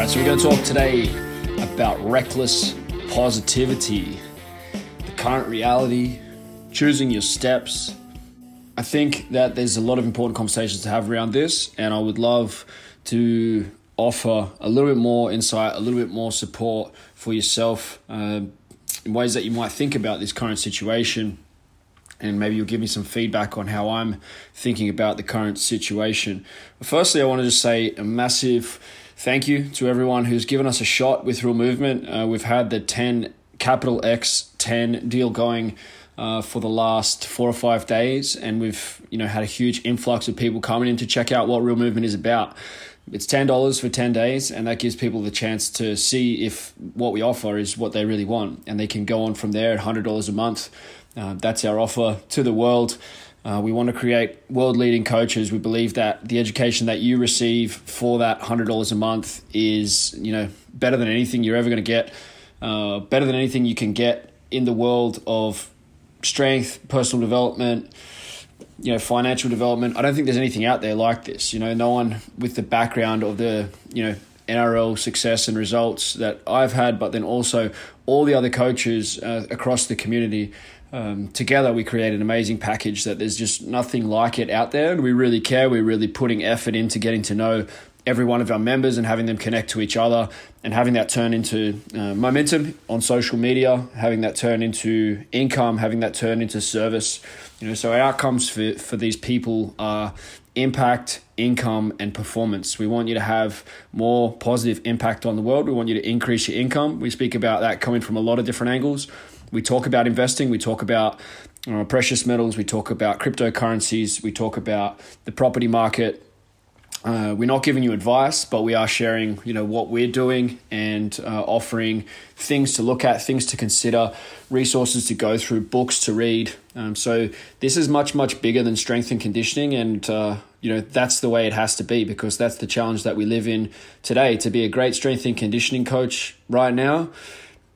right, so we're going to talk today about reckless positivity, the current reality, choosing your steps. I think that there's a lot of important conversations to have around this, and I would love to offer a little bit more insight, a little bit more support for yourself in ways that you might think about this current situation. And maybe you'll give me some feedback on how I'm thinking about the current situation. But firstly, I want to just say a massive thank you to everyone who's given us a shot with Real Movement. We've had the 10 capital X 10 deal going for the last 4 or 5 days, and we've had a huge influx of people coming in to check out what Real Movement is about. It's $10 for 10 days, and that gives people the chance to see if what we offer is what they really want, and they can go on from there at $100 a month. That's our offer to the world. We want to create world-leading coaches. We believe that the education that you receive for that $100 a month is, better than anything you're ever going to get, better than anything you can get in the world of strength, personal development, financial development. I don't think there's anything out there like this. No one with the background of the, NRL success and results that I've had, but then also all the other coaches across the community. Together we create an amazing package that there's just nothing like it out there, and we really care. We're really putting effort into getting to know every one of our members and having them connect to each other, and having that turn into momentum on social media, having that turn into income, having that turn into service. So our outcomes for these people are impact, income, and performance. We want you to have more positive impact on the world. We want you to increase your income. We speak about that coming from a lot of different angles. We talk about investing, we talk about precious metals, we talk about cryptocurrencies, we talk about the property market. We're not giving you advice, but we are sharing, what we're doing, and offering things to look at, things to consider, resources to go through, books to read. So this is much, much bigger than strength and conditioning, and that's the way it has to be, because that's the challenge that we live in today. To be a great strength and conditioning coach right now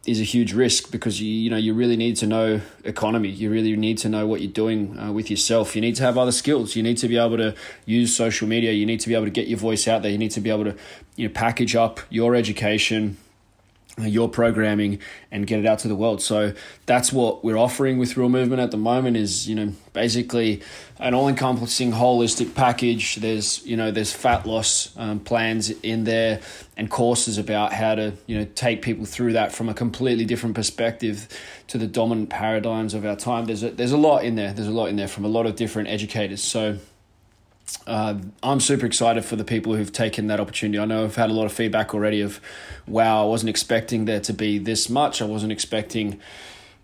is a huge risk, because you really need to know economy. You really need to know what you're doing with yourself. You need to have other skills. You need to be able to use social media. You need to be able to get your voice out there. You need to be able to package up your education, your programming, and get it out to the world. So that's what we're offering with Real Movement at the moment is basically an all-encompassing holistic package. There's there's fat loss plans in there, and courses about how to take people through that from a completely different perspective to the dominant paradigms of our time. There's a lot in there. There's a lot in there from a lot of different educators. So I'm super excited for the people who've taken that opportunity. I know I've had a lot of feedback already of, wow, I wasn't expecting there to be this much. I wasn't expecting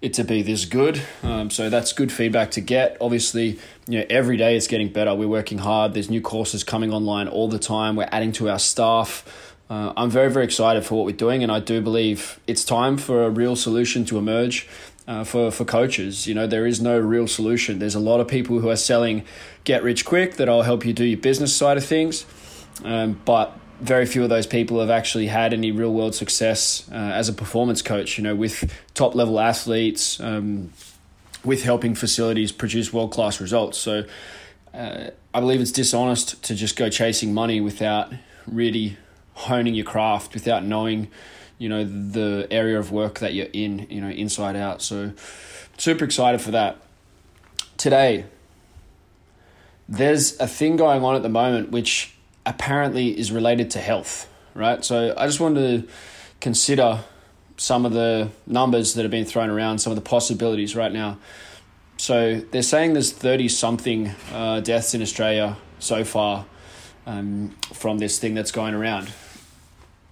it to be this good. So that's good feedback to get. Obviously, every day it's getting better. We're working hard. There's new courses coming online all the time. We're adding to our staff. I'm very, very excited for what we're doing. And I do believe it's time for a real solution to emerge. For coaches, there is no real solution. There's a lot of people who are selling get rich quick that I'll help you do your business side of things. But very few of those people have actually had any real world success as a performance coach, with top level athletes, with helping facilities produce world-class results. So I believe it's dishonest to just go chasing money without really honing your craft, without knowing the area of work that you're in, inside out. So super excited for that. Today, there's a thing going on at the moment, which apparently is related to health, right? So I just wanted to consider some of the numbers that have been thrown around, some of the possibilities right now. So they're saying there's 30-something deaths in Australia so far from this thing that's going around.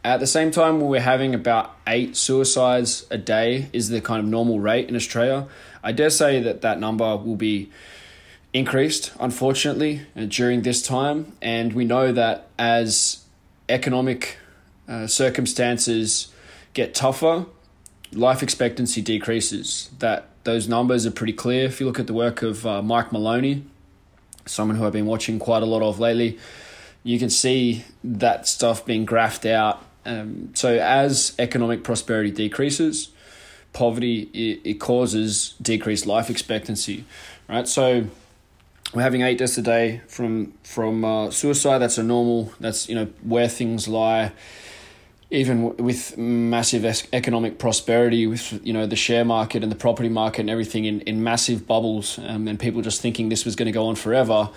At the same time, we're having about 8 suicides a day is the kind of normal rate in Australia. I dare say that number will be increased, unfortunately, during this time. And we know that as economic circumstances get tougher, life expectancy decreases. Those numbers are pretty clear. If you look at the work of Mike Maloney, someone who I've been watching quite a lot of lately, you can see that stuff being graphed out. So as economic prosperity decreases, poverty, it causes decreased life expectancy, right? So we're having 8 deaths a day from suicide. That's a normal, that's where things lie. even with massive economic prosperity, with, you know, the share market and the property market and everything in massive bubbles, and people just thinking this was going to go on forever,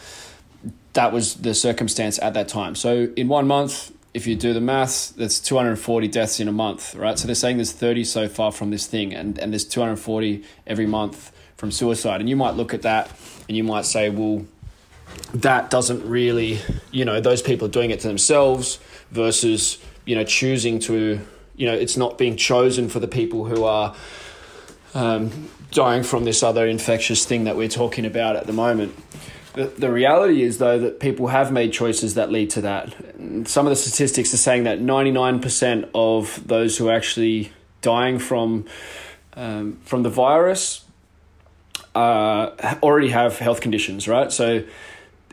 that was the circumstance at that time. So in 1 month, if you do the maths, that's 240 deaths in a month, right? So they're saying there's 30 so far from this thing, and there's 240 every month from suicide. And you might look at that and you might say, well, that doesn't really, you know, those people are doing it to themselves versus, you know, choosing to, you know, it's not being chosen for the people who are dying from this other infectious thing that we're talking about at the moment. The reality is, though, that people have made choices that lead to that. Some of the statistics are saying that 99% of those who are actually dying from the virus already have health conditions, right? So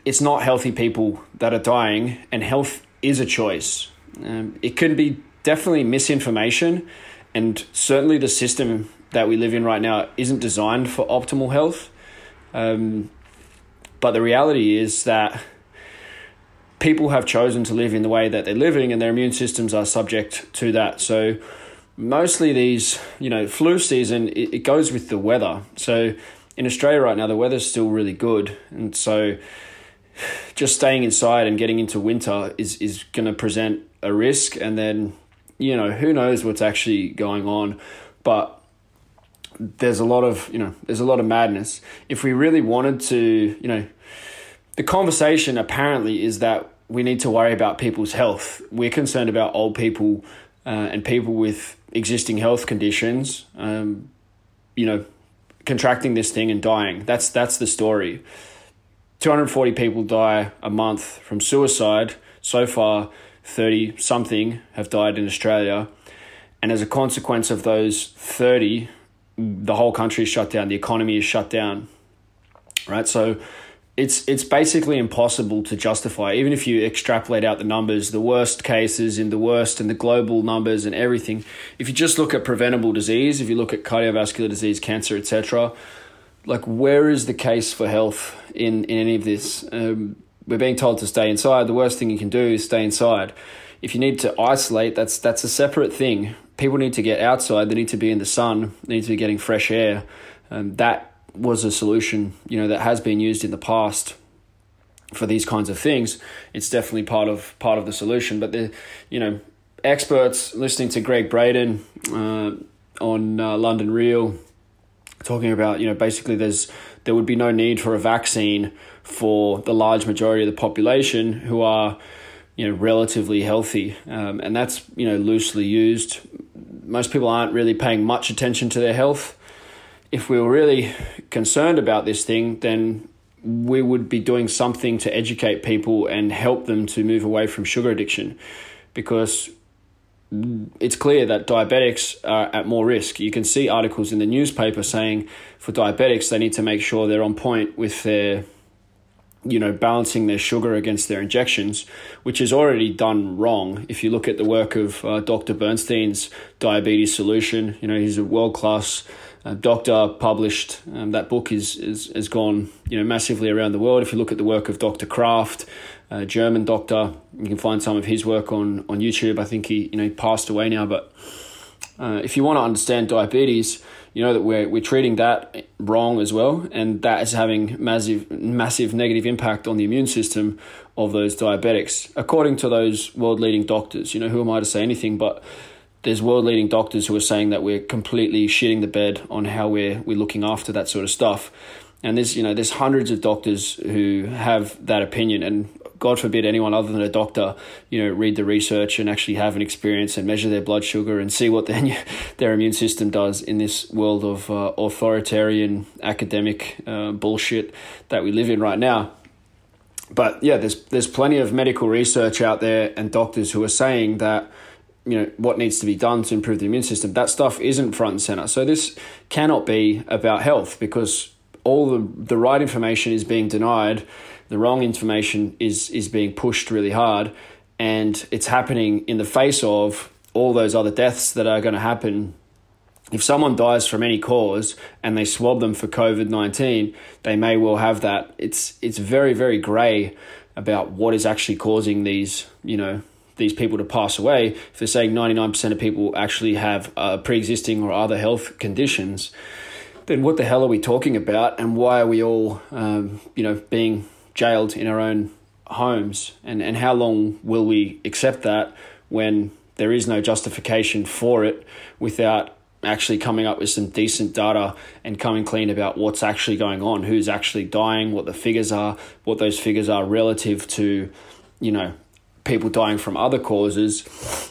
it's not healthy people that are dying, and health is a choice. It can be definitely misinformation, and certainly the system that we live in right now isn't designed for optimal health. But the reality is that people have chosen to live in the way that they're living, and their immune systems are subject to that. So mostly these, you know, flu season, it goes with the weather. So in Australia right now, the weather's still really good. And so just staying inside and getting into winter is going to present a risk. And then, you know, who knows what's actually going on. But there's a lot of, you know, there's a lot of madness. If we really wanted to, you know, the conversation apparently is that we need to worry about people's health. We're concerned about old people and people with existing health conditions, you know, contracting this thing and dying. That's the story. 240 people die a month from suicide. So far, 30 something have died in Australia. And as a consequence of those 30, the whole country is shut down. The economy is shut down, right? So it's basically impossible to justify. Even if you extrapolate out the numbers, the worst cases in the worst and the global numbers and everything, if you just look at preventable disease, if you look at cardiovascular disease, cancer, etc., like, where is the case for health in any of this? We're being told to stay inside. The worst thing you can do is stay inside. If you need to isolate, that's a separate thing. People need to get outside. They need to be in the sun. They need to be getting fresh air. That was a solution, you know, that has been used in the past for these kinds of things. It's definitely part of the solution. But the, you know, experts listening to Greg Braden on London Real talking about, you know, basically there would be no need for a vaccine for the large majority of the population who are, you know, relatively healthy, and that's, you know, loosely used. Most people aren't really paying much attention to their health. If we were really concerned about this thing, then we would be doing something to educate people and help them to move away from sugar addiction, because it's clear that diabetics are at more risk. You can see articles in the newspaper saying for diabetics, they need to make sure they're on point with their, you know, balancing their sugar against their injections, which is already done wrong. If you look at the work of Dr. Bernstein's diabetes solution, you know, he's a world-class doctor, published. That book has gone, you know, massively around the world. If you look at the work of Dr. Kraft, a German doctor, you can find some of his work on YouTube. I think he, you know, passed away now, but if you want to understand diabetes, you know that we're treating that wrong as well, and that is having massive negative impact on the immune system of those diabetics, according to those world-leading doctors. You know, who am I to say anything, but there's world-leading doctors who are saying that we're completely shitting the bed on how we're looking after that sort of stuff. And there's, you know, there's hundreds of doctors who have that opinion, and God forbid anyone other than a doctor, you know, read the research and actually have an experience and measure their blood sugar and see what their immune system does in this world of authoritarian academic bullshit that we live in right now. But yeah, there's plenty of medical research out there and doctors who are saying that, you know, what needs to be done to improve the immune system. That stuff isn't front and center. So this cannot be about health, because all the right information is being denied. The wrong information is being pushed really hard, and it's happening in the face of all those other deaths that are going to happen. If someone dies from any cause and they swab them for COVID-19, they may well have that. It's very, very grey about what is actually causing these, you know, these people to pass away, if they're saying 99% of people actually have pre-existing or other health conditions, then what the hell are we talking about, and why are we all, being jailed in our own homes? And how long will we accept that when there is no justification for it, without actually coming up with some decent data and coming clean about what's actually going on, who's actually dying, what the figures are, what those figures are relative to, people dying from other causes?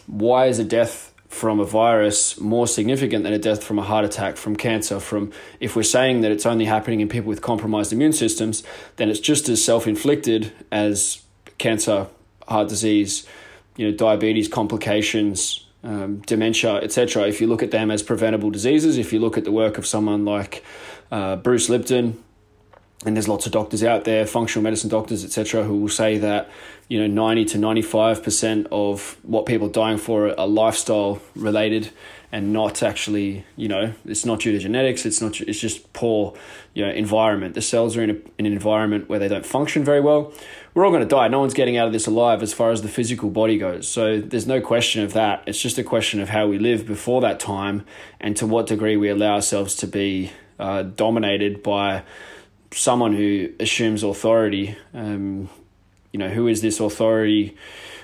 Why is a death from a virus more significant than a death from a heart attack, from cancer, from, if we're saying that it's only happening in people with compromised immune systems, then it's just as self-inflicted as cancer, heart disease, diabetes complications, dementia, etc. If you look at them as preventable diseases, if you look at the work of someone like Bruce Lipton, and there's lots of doctors out there, functional medicine doctors, etc., who will say that 90 to 95% of what people are dying for are lifestyle related, and not actually it's not due to genetics, it's just poor environment. The cells are in an environment where they don't function very well. We're all going to die. No one's getting out of this alive as far as the physical body goes. So there's no question of that. It's just a question of how we live before that time, and to what degree we allow ourselves to be dominated by someone who assumes authority. Who is this authority,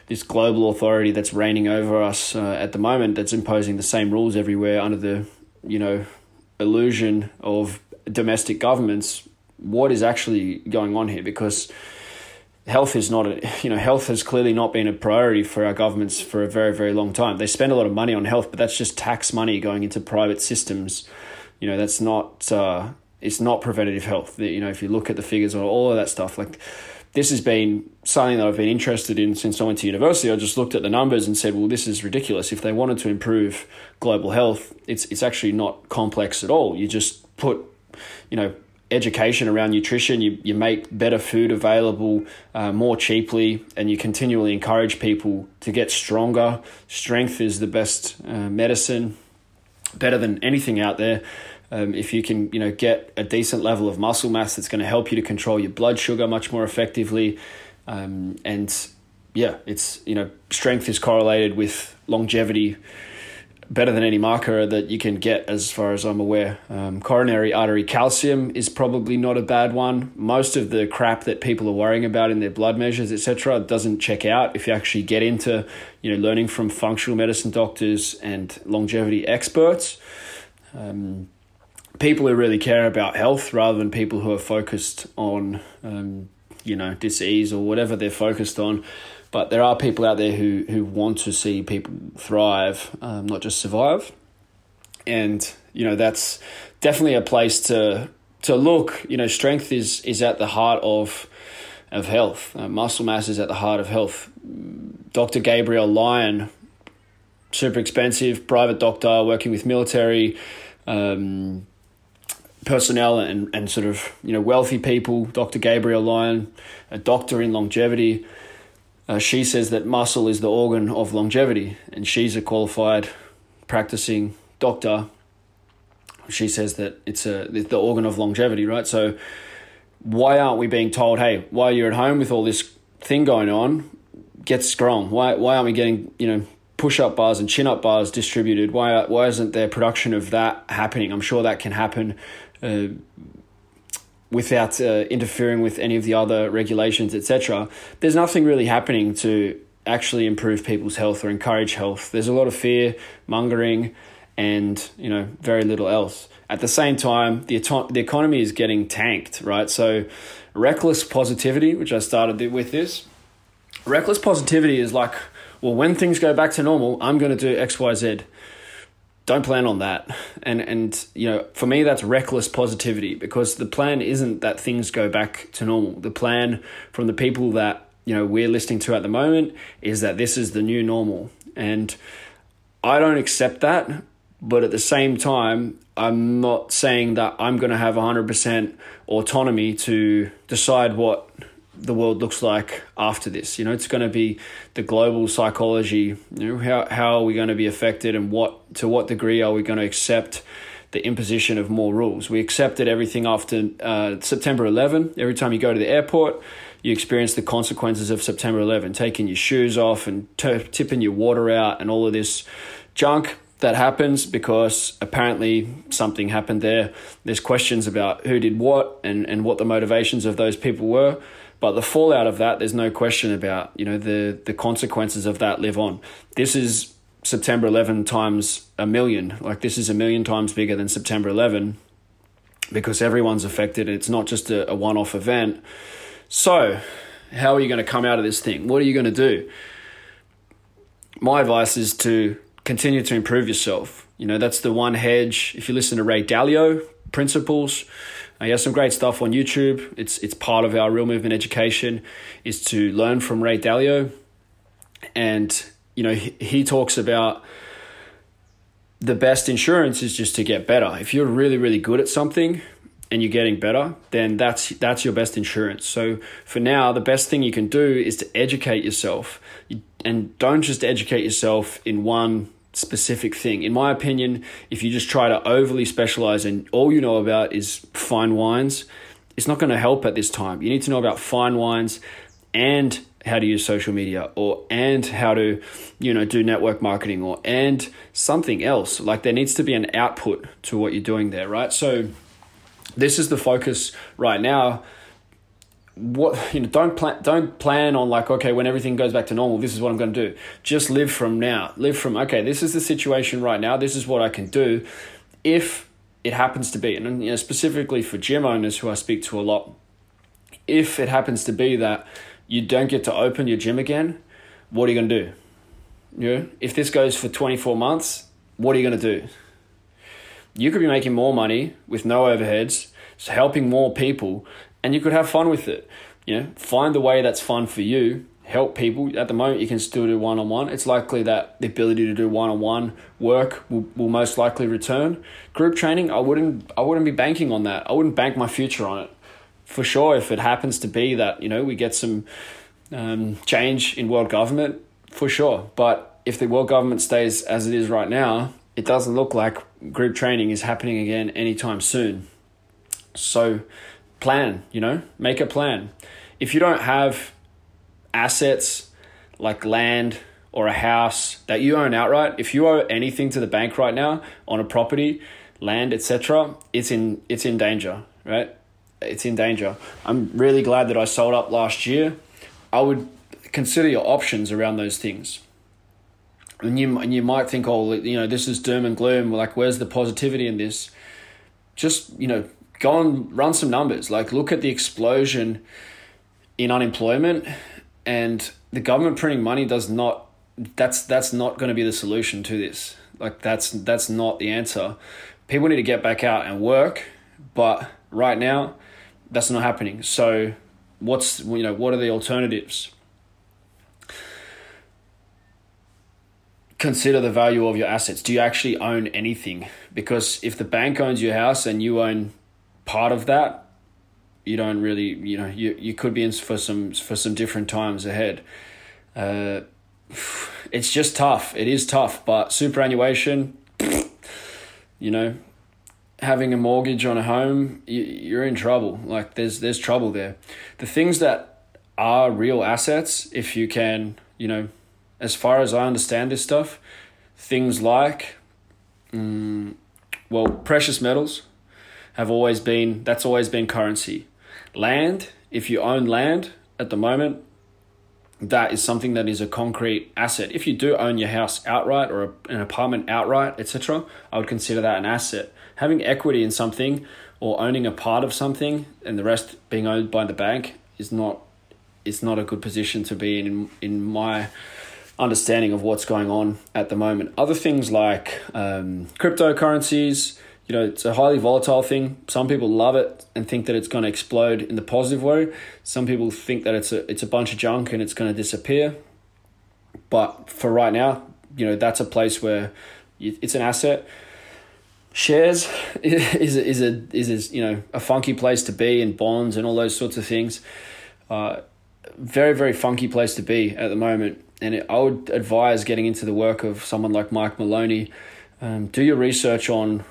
this global authority that's reigning over us at the moment, that's imposing the same rules everywhere under the, illusion of domestic governments? What is actually going on here? Because health is not, health has clearly not been a priority for our governments for a very, very long time. They spend a lot of money on health, but that's just tax money going into private systems. That's not, it's not preventative health. If you look at the figures on all of that stuff, like, this has been something that I've been interested in since I went to university. I just looked at the numbers and said, well, this is ridiculous. If they wanted to improve global health, it's actually not complex at all. You just put, education around nutrition, you make better food available more cheaply, and you continually encourage people to get stronger. Strength is the best medicine, better than anything out there. If you can, get a decent level of muscle mass, that's going to help you to control your blood sugar much more effectively. Strength is correlated with longevity better than any marker that you can get, as far as I'm aware. Coronary artery calcium is probably not a bad one. Most of the crap that people are worrying about in their blood measures, etc., doesn't check out if you actually get into, learning from functional medicine doctors and longevity experts. People who really care about health, rather than people who are focused on, disease or whatever they're focused on. But there are people out there who want to see people thrive, not just survive. And, that's definitely a place to look. Strength is at the heart of health. Muscle mass is at the heart of health. Dr. Gabriel Lyon, super expensive, private doctor working with military personnel and sort of, wealthy people. Dr. Gabriel Lyon, a doctor in longevity, she says that muscle is the organ of longevity, and she's a qualified practicing doctor. She says that it's the organ of longevity, right? So why aren't we being told, hey, while you're at home with all this thing going on, get strong? Why aren't we getting, push-up bars and chin-up bars distributed? Why isn't there production of that happening? I'm sure that can happen without interfering with any of the other regulations, etc. There's nothing really happening to actually improve people's health or encourage health. There's a lot of fear mongering and, very little else. At the same time, the economy is getting tanked, right? So reckless positivity, which I started with this, reckless positivity is like, well, when things go back to normal, I'm going to do X, Y, Z. Don't plan on that. And for me, that's reckless positivity, because the plan isn't that things go back to normal. The plan from the people that, we're listening to at the moment is that this is the new normal. And I don't accept that. But at the same time, I'm not saying that I'm going to have 100% autonomy to decide what the world looks like after this. It's going to be the global psychology. How are we going to be affected, and to what degree are we going to accept the imposition of more rules? We accepted everything after September 11. Every time you go to the airport, you experience the consequences of September 11, taking your shoes off and tipping your water out and all of this junk that happens because apparently something happened there. There's questions about who did what and what the motivations of those people were. But the fallout of that, there's no question about, you know, the consequences of that live on. This is September 11 times a million. Like, this is a million times bigger than September 11 because everyone's affected. It's not just a one-off event. So how are you going to come out of this thing? What are you going to do? My advice is to continue to improve yourself. You know, that's the one hedge. If you listen to Ray Dalio, Principles, he has some great stuff on YouTube. It's part of our Real Movement education is to learn from Ray Dalio. And, you know, he talks about the best insurance is just to get better. If you're really, really good at something and you're getting better, then that's your best insurance. So for now, the best thing you can do is to educate yourself, and don't just educate yourself in one specific thing. In my opinion, if you just try to overly specialize and all you know about is fine wines, it's not going to help at this time. You need to know about fine wines and how to use social media, or and how to, you know, do network marketing, or and something else. Like, there needs to be an output to what you're doing there, right? So this is the focus right now. What, you know, don't plan on like, okay, when everything goes back to normal, this is what I'm going to do. Just live from now. Live from, okay, this is the situation right now. This is what I can do if it happens to be. And, you know, specifically for gym owners who I speak to a lot, if it happens to be that you don't get to open your gym again, what are you going to do? You know, if this goes for 24 months, what are you going to do? You could be making more money with no overheads, so helping more people, and you could have fun with it. You know, find the way that's fun for you. Help people. At the moment, you can still do one-on-one. It's likely that the ability to do one-on-one work will most likely return. Group training, I wouldn't be banking on that. I wouldn't bank my future on it. For sure, if it happens to be that, you know, we get some change in world government, for sure. But if the world government stays as it is right now, it doesn't look like group training is happening again anytime soon. So plan, you know, make a plan. If you don't have assets like land or a house that you own outright, if you owe anything to the bank right now on a property, land, etc., it's in danger, right? It's in danger. I'm really glad that I sold up last year. I would consider your options around those things. And you might think, oh, you know, this is doom and gloom. Like, where's the positivity in this? Just, you know, go and run some numbers. Like, look at the explosion in unemployment, and the government printing money does not, that's not going to be the solution to this. Like, that's not the answer. People need to get back out and work, but right now, that's not happening. So what are the alternatives? Consider the value of your assets. Do you actually own anything? Because if the bank owns your house and you own part of that, you don't really, you know, you could be in for some different times ahead. It's just tough. It is tough, but superannuation, you know, having a mortgage on a home, you're in trouble. Like, there's trouble there. The things that are real assets, if you can, you know, as far as I understand this stuff, things like, precious metals that's always been currency. Land, if you own land at the moment, that is something that is a concrete asset. If you do own your house outright or an apartment outright, etc., I would consider that an asset. Having equity in something or owning a part of something and the rest being owned by the bank is not a good position to be in my understanding of what's going on at the moment. Other things like cryptocurrencies, you know, it's a highly volatile thing. Some people love it and think that it's going to explode in the positive way. Some people think that it's a bunch of junk and it's going to disappear. But for right now, you know, that's a place where it's an asset. Shares is you know, a funky place to be, and bonds and all those sorts of things. Very, very funky place to be at the moment. And I would advise getting into the work of someone like Mike Maloney. Do your research on,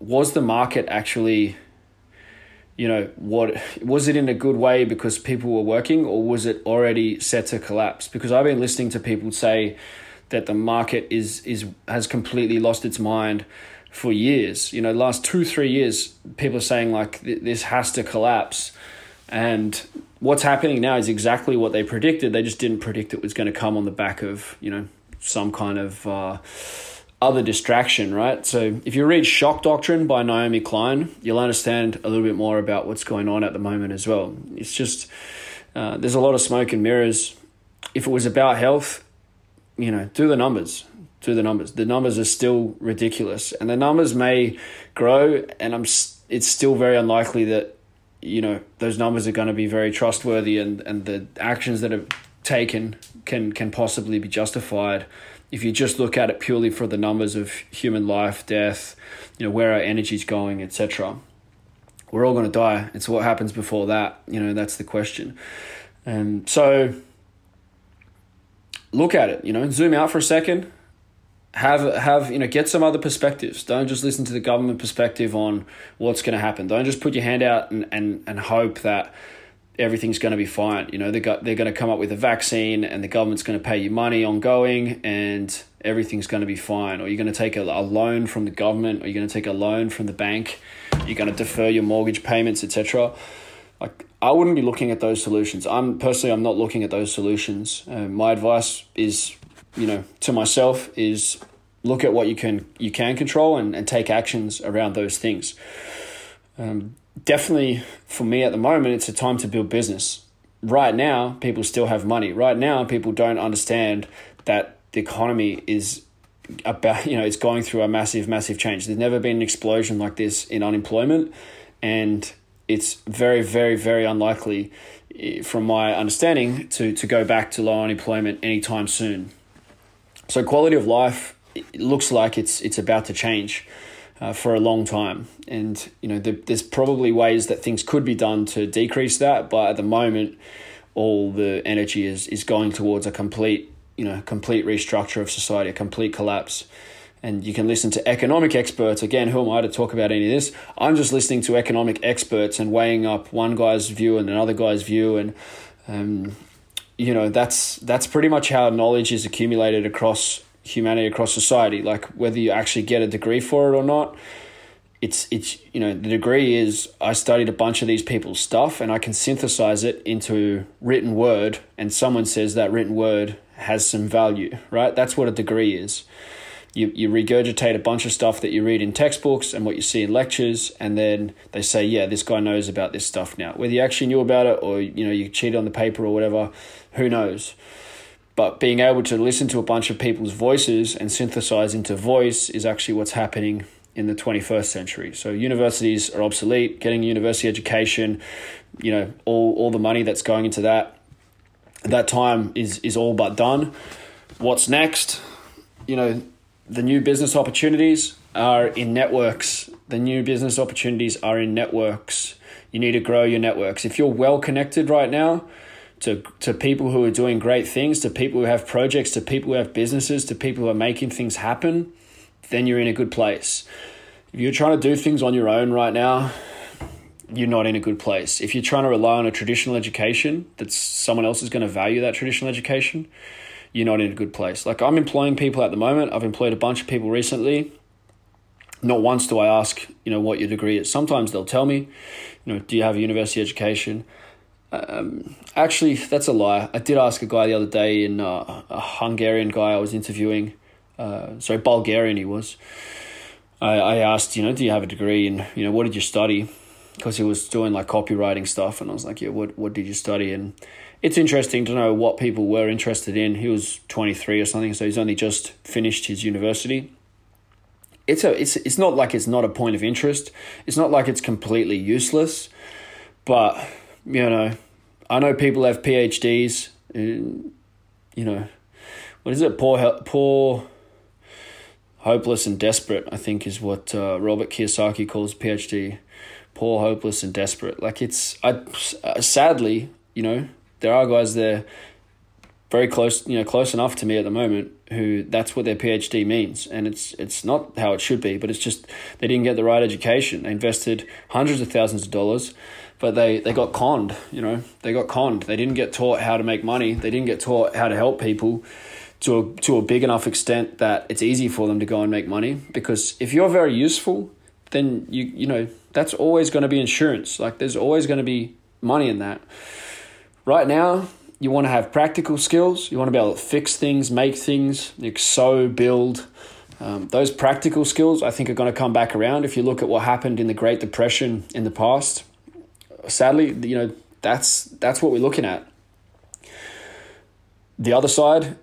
was the market actually, you know, what was it in a good way because people were working, or was it already set to collapse? Because I've been listening to people say that the market has completely lost its mind for years. You know, last 2-3 years, people are saying like this has to collapse. And what's happening now is exactly what they predicted. They just didn't predict it was going to come on the back of, you know, some kind of other distraction, right? So if you read Shock Doctrine by Naomi Klein, you'll understand a little bit more about what's going on at the moment as well. It's just there's a lot of smoke and mirrors. If it was about health, you know, do the numbers. Do the numbers. The numbers are still ridiculous, and the numbers may grow, and it's still very unlikely that, you know, those numbers are going to be very trustworthy, and the actions that are taken can possibly be justified if you just look at it purely for the numbers of human life, death, you know, where our energy's going, etc. We're all going to die. It's what happens before that. You know, that's the question. And so look at it, you know, zoom out for a second. Have you know, get some other perspectives. Don't just listen to the government perspective on what's going to happen. Don't just put your hand out and hope that everything's going to be fine. You know, they're going to come up with a vaccine and the government's going to pay you money ongoing and everything's going to be fine. Or you're going to take a loan from the government, or you're going to take a loan from the bank. You're going to defer your mortgage payments, etc. Like, I wouldn't be looking at those solutions. I'm not looking at those solutions. My advice is, you know, to myself, is look at what you can control and take actions around those things. Definitely for me at the moment, it's a time to build business. Right now, people still have money. Right now, people don't understand that the economy is about, you know, it's going through a massive, massive change. There's never been an explosion like this in unemployment, and it's very, very, very unlikely, from my understanding, to go back to low unemployment anytime soon. So quality of life, it looks like it's about to change for a long time. And, you know, there's probably ways that things could be done to decrease that. But at the moment, all the energy is going towards a complete restructure of society, a complete collapse. And you can listen to economic experts. Again, who am I to talk about any of this? I'm just listening to economic experts and weighing up one guy's view and another guy's view. And, you know, that's pretty much how knowledge is accumulated across humanity, across society. Like, whether you actually get a degree for it or not, it's you know, the degree is I studied a bunch of these people's stuff and I can synthesize it into written word, and someone says that written word has some value, right? That's what a degree is. You regurgitate a bunch of stuff that you read in textbooks and what you see in lectures, and then they say, yeah, this guy knows about this stuff now. Whether you actually knew about it or, you know, you cheated on the paper or whatever, who knows? But being able to listen to a bunch of people's voices and synthesize into voice is actually what's happening in the 21st century. So universities are obsolete. Getting a university education, you know, all the money that's going into that time is all but done. What's next? You know, the new business opportunities are in networks. The new business opportunities are in networks. You need to grow your networks. If you're well connected right now to people who are doing great things, to people who have projects, to people who have businesses, to people who are making things happen, then you're in a good place. If you're trying to do things on your own right now, you're not in a good place. If you're trying to rely on a traditional education that someone else is going to value that traditional education, you're not in a good place. Like, I'm employing people at the moment. I've employed a bunch of people recently. Not once do I ask, you know, what your degree is. Sometimes they'll tell me, you know, do you have a university education? Actually, that's a lie. I did ask a guy the other day, a Hungarian guy I was interviewing. Bulgarian he was. I asked, you know, do you have a degree? And, you know, what did you study? Because he was doing like copywriting stuff. And I was like, yeah, what did you study? And it's interesting to know what people were interested in. He was 23 or something, so he's only just finished his university. It's not like it's not a point of interest. It's not like it's completely useless. But, you know, I know people have PhDs. In, you know, what is it? Poor, hopeless, and desperate, I think, is what Robert Kiyosaki calls PhD. Poor, hopeless, and desperate. Like, sadly, you know, there are guys there very close, close enough to me at the moment, who that's what their PhD means. And it's not how it should be, but it's just they didn't get the right education. They invested hundreds of thousands of dollars, but they got conned, They got conned. They didn't get taught how to make money. They didn't get taught how to help people to a big enough extent that it's easy for them to go and make money. Because if you're very useful, then you know, that's always going to be insurance. Like, there's always going to be money in that. Right now, you want to have practical skills. You want to be able to fix things, make things, like sew, build. Those practical skills, I think, are going to come back around. If you look at what happened in the Great Depression in the past, sadly, that's what we're looking at. The other side,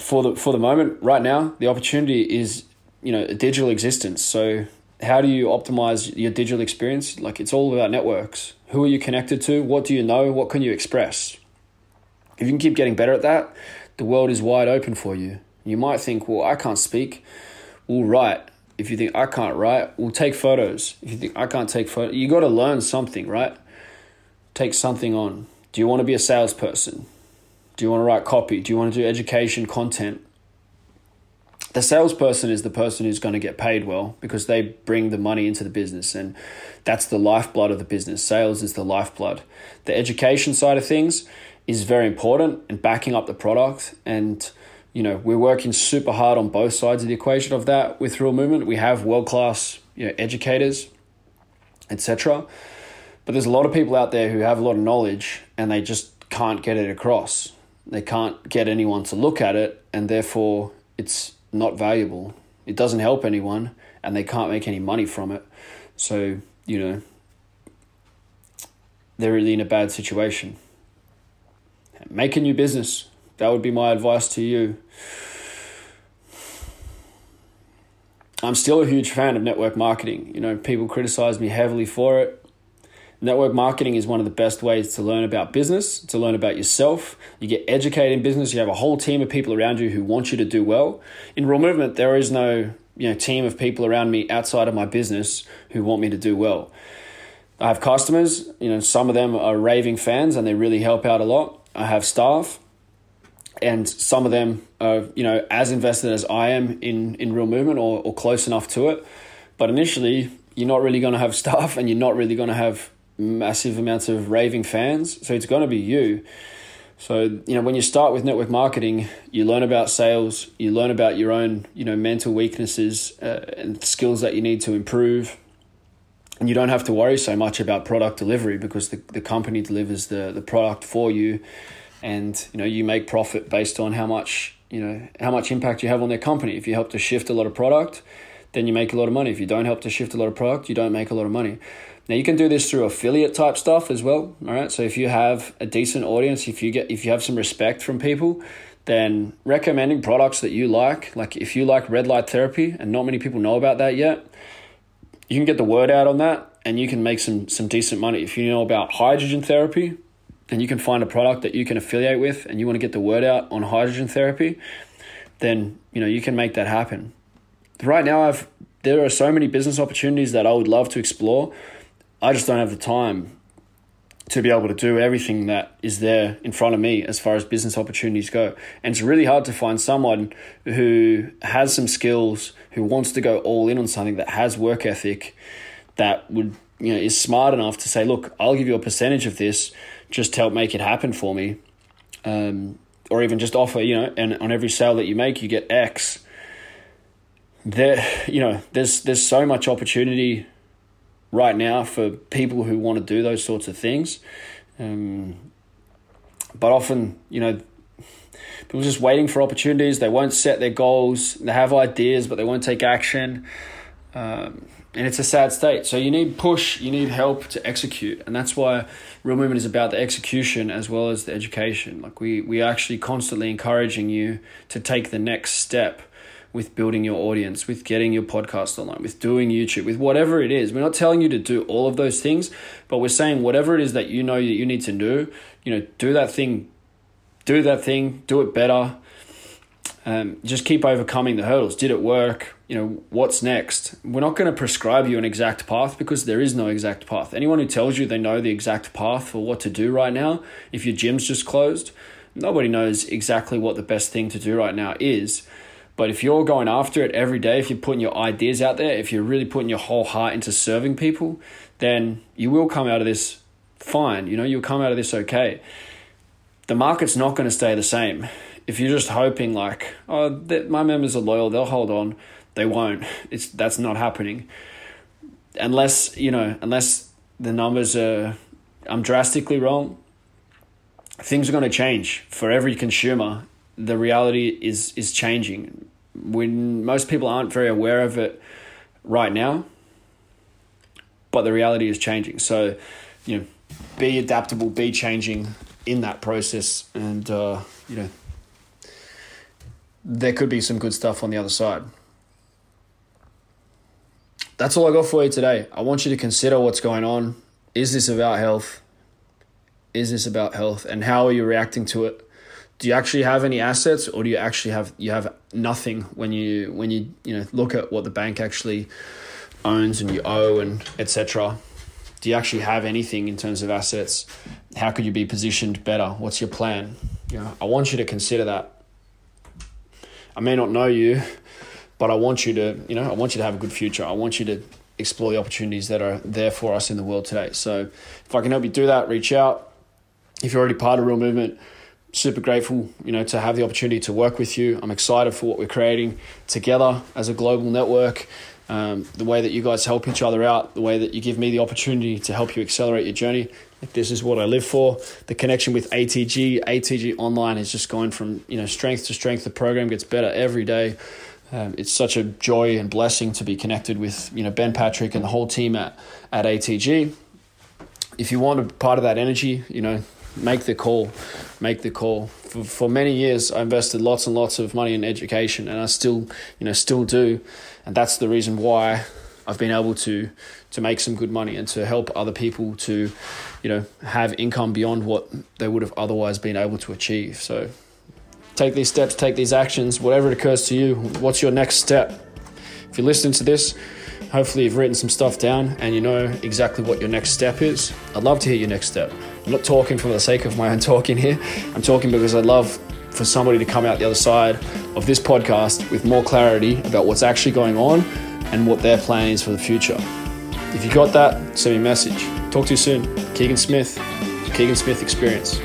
for the moment, right now, the opportunity is, a digital existence. So how do you optimize your digital experience? Like, it's all about networks. Who are you connected to? What do you know? What can you express? If you can keep getting better at that, the world is wide open for you. You might think, well, I can't speak. We'll write. If you think I can't write, we'll take photos. If you think I can't take photos, you got to learn something, right? Take something on. Do you want to be a salesperson? Do you want to write copy? Do you want to do education content? The salesperson is the person who's going to get paid well, because they bring the money into the business, and that's the lifeblood of the business. Sales is the lifeblood. The education side of things is very important, and backing up the product. And, we're working super hard on both sides of the equation of that with Real Movement. We have world-class, educators, etc. But there's a lot of people out there who have a lot of knowledge and they just can't get it across. They can't get anyone to look at it, and therefore it's not valuable. It doesn't help anyone, and they can't make any money from it. So, they're really in a bad situation. Make a new business. That would be my advice to you. I'm still a huge fan of network marketing. People criticize me heavily for it. Network marketing is one of the best ways to learn about business, to learn about yourself. You get educated in business. You have a whole team of people around you who want you to do well. In Real Movement, there is no, team of people around me outside of my business who want me to do well. I have customers. Some of them are raving fans and they really help out a lot. I have staff, and some of them are, as invested as I am in Real Movement or close enough to it. But initially, you're not really going to have staff, and you're not really going to have massive amounts of raving fans. So it's going to be you. So, when you start with network marketing, you learn about sales, you learn about your own, mental weaknesses and skills that you need to improve. And you don't have to worry so much about product delivery, because the company delivers the product for you. And, you make profit based on how much impact you have on their company. If you help to shift a lot of product, then you make a lot of money. If you don't help to shift a lot of product, you don't make a lot of money. Now, you can do this through affiliate type stuff as well. All right. So if you have a decent audience, if you have some respect from people, then recommending products that you like if you like red light therapy, and not many people know about that yet, you can get the word out on that, and you can make some decent money. If you know about hydrogen therapy, and you can find a product that you can affiliate with, and you want to get the word out on hydrogen therapy, then, you can make that happen. Right now, there are so many business opportunities that I would love to explore. I just don't have the time to be able to do everything that is there in front of me as far as business opportunities go. And it's really hard to find someone who has some skills, who wants to go all in on something, that has work ethic, that would, is smart enough to say, look, I'll give you a percentage of this, just help make it happen for me. Or even just offer, and on every sale that you make, you get X. There's so much opportunity right now for people who want to do those sorts of things. But often, people are just waiting for opportunities. They won't set their goals. They have ideas, but they won't take action. And it's a sad state. So you need push, you need help to execute. And that's why Real Movement is about the execution as well as the education. Like, we are actually constantly encouraging you to take the next step with building your audience, with getting your podcast online, with doing YouTube, with whatever it is. We're not telling you to do all of those things, but we're saying whatever it is that you know that you need to do, do that thing, do it better. Just keep overcoming the hurdles. Did it work? What's next? We're not going to prescribe you an exact path, because there is no exact path. Anyone who tells you they know the exact path for what to do right now, if your gym's just closed, Nobody knows exactly what the best thing to do right now is. But if you're going after it every day, if you're putting your ideas out there, if you're really putting your whole heart into serving people, then you will come out of this fine. You know, you'll come out of this okay. The market's not going to stay the same. If you're just hoping like, oh, that my members are loyal, they'll hold on. They won't. That's not happening. Unless the numbers are, I'm drastically wrong. Things are going to change for every consumer. The reality is changing. When most people aren't very aware of it right now, but the reality is changing. So, be adaptable, be changing in that process, and there could be some good stuff on the other side. That's all I got for you today. I want you to consider what's going on. Is this about health? Is this about health? And how are you reacting to it? Do you actually have any assets, or do you actually have nothing when you look at what the bank actually owns and you owe and etc.? Do you actually have anything in terms of assets? How could you be positioned better? What's your plan? I want you to consider that. I may not know you, but I want you to, I want you to have a good future. I want you to explore the opportunities that are there for us in the world today. So if I can help you do that, reach out. If you're already part of Real Movement, super grateful, to have the opportunity to work with you. I'm excited for what we're creating together as a global network. The way that you guys help each other out, the way that you give me the opportunity to help you accelerate your journey. This is what I live for. The connection with ATG Online is just going from, strength to strength. The program gets better every day. It's such a joy and blessing to be connected with, Ben Patrick and the whole team at ATG. If you want a part of that energy, make the call. For many years, I invested lots and lots of money in education, and I still do. And that's the reason why I've been able to make some good money and to help other people to, have income beyond what they would have otherwise been able to achieve. So take these steps, take these actions, whatever it occurs to you. What's your next step? If you're listening to this, hopefully you've written some stuff down and you know exactly what your next step is. I'd love to hear your next step. I'm not talking for the sake of my own talking here. I'm talking because I'd love for somebody to come out the other side of this podcast with more clarity about what's actually going on and what their plan is for the future. If you got that, send me a message. Talk to you soon. Keegan Smith, Keegan Smith Experience.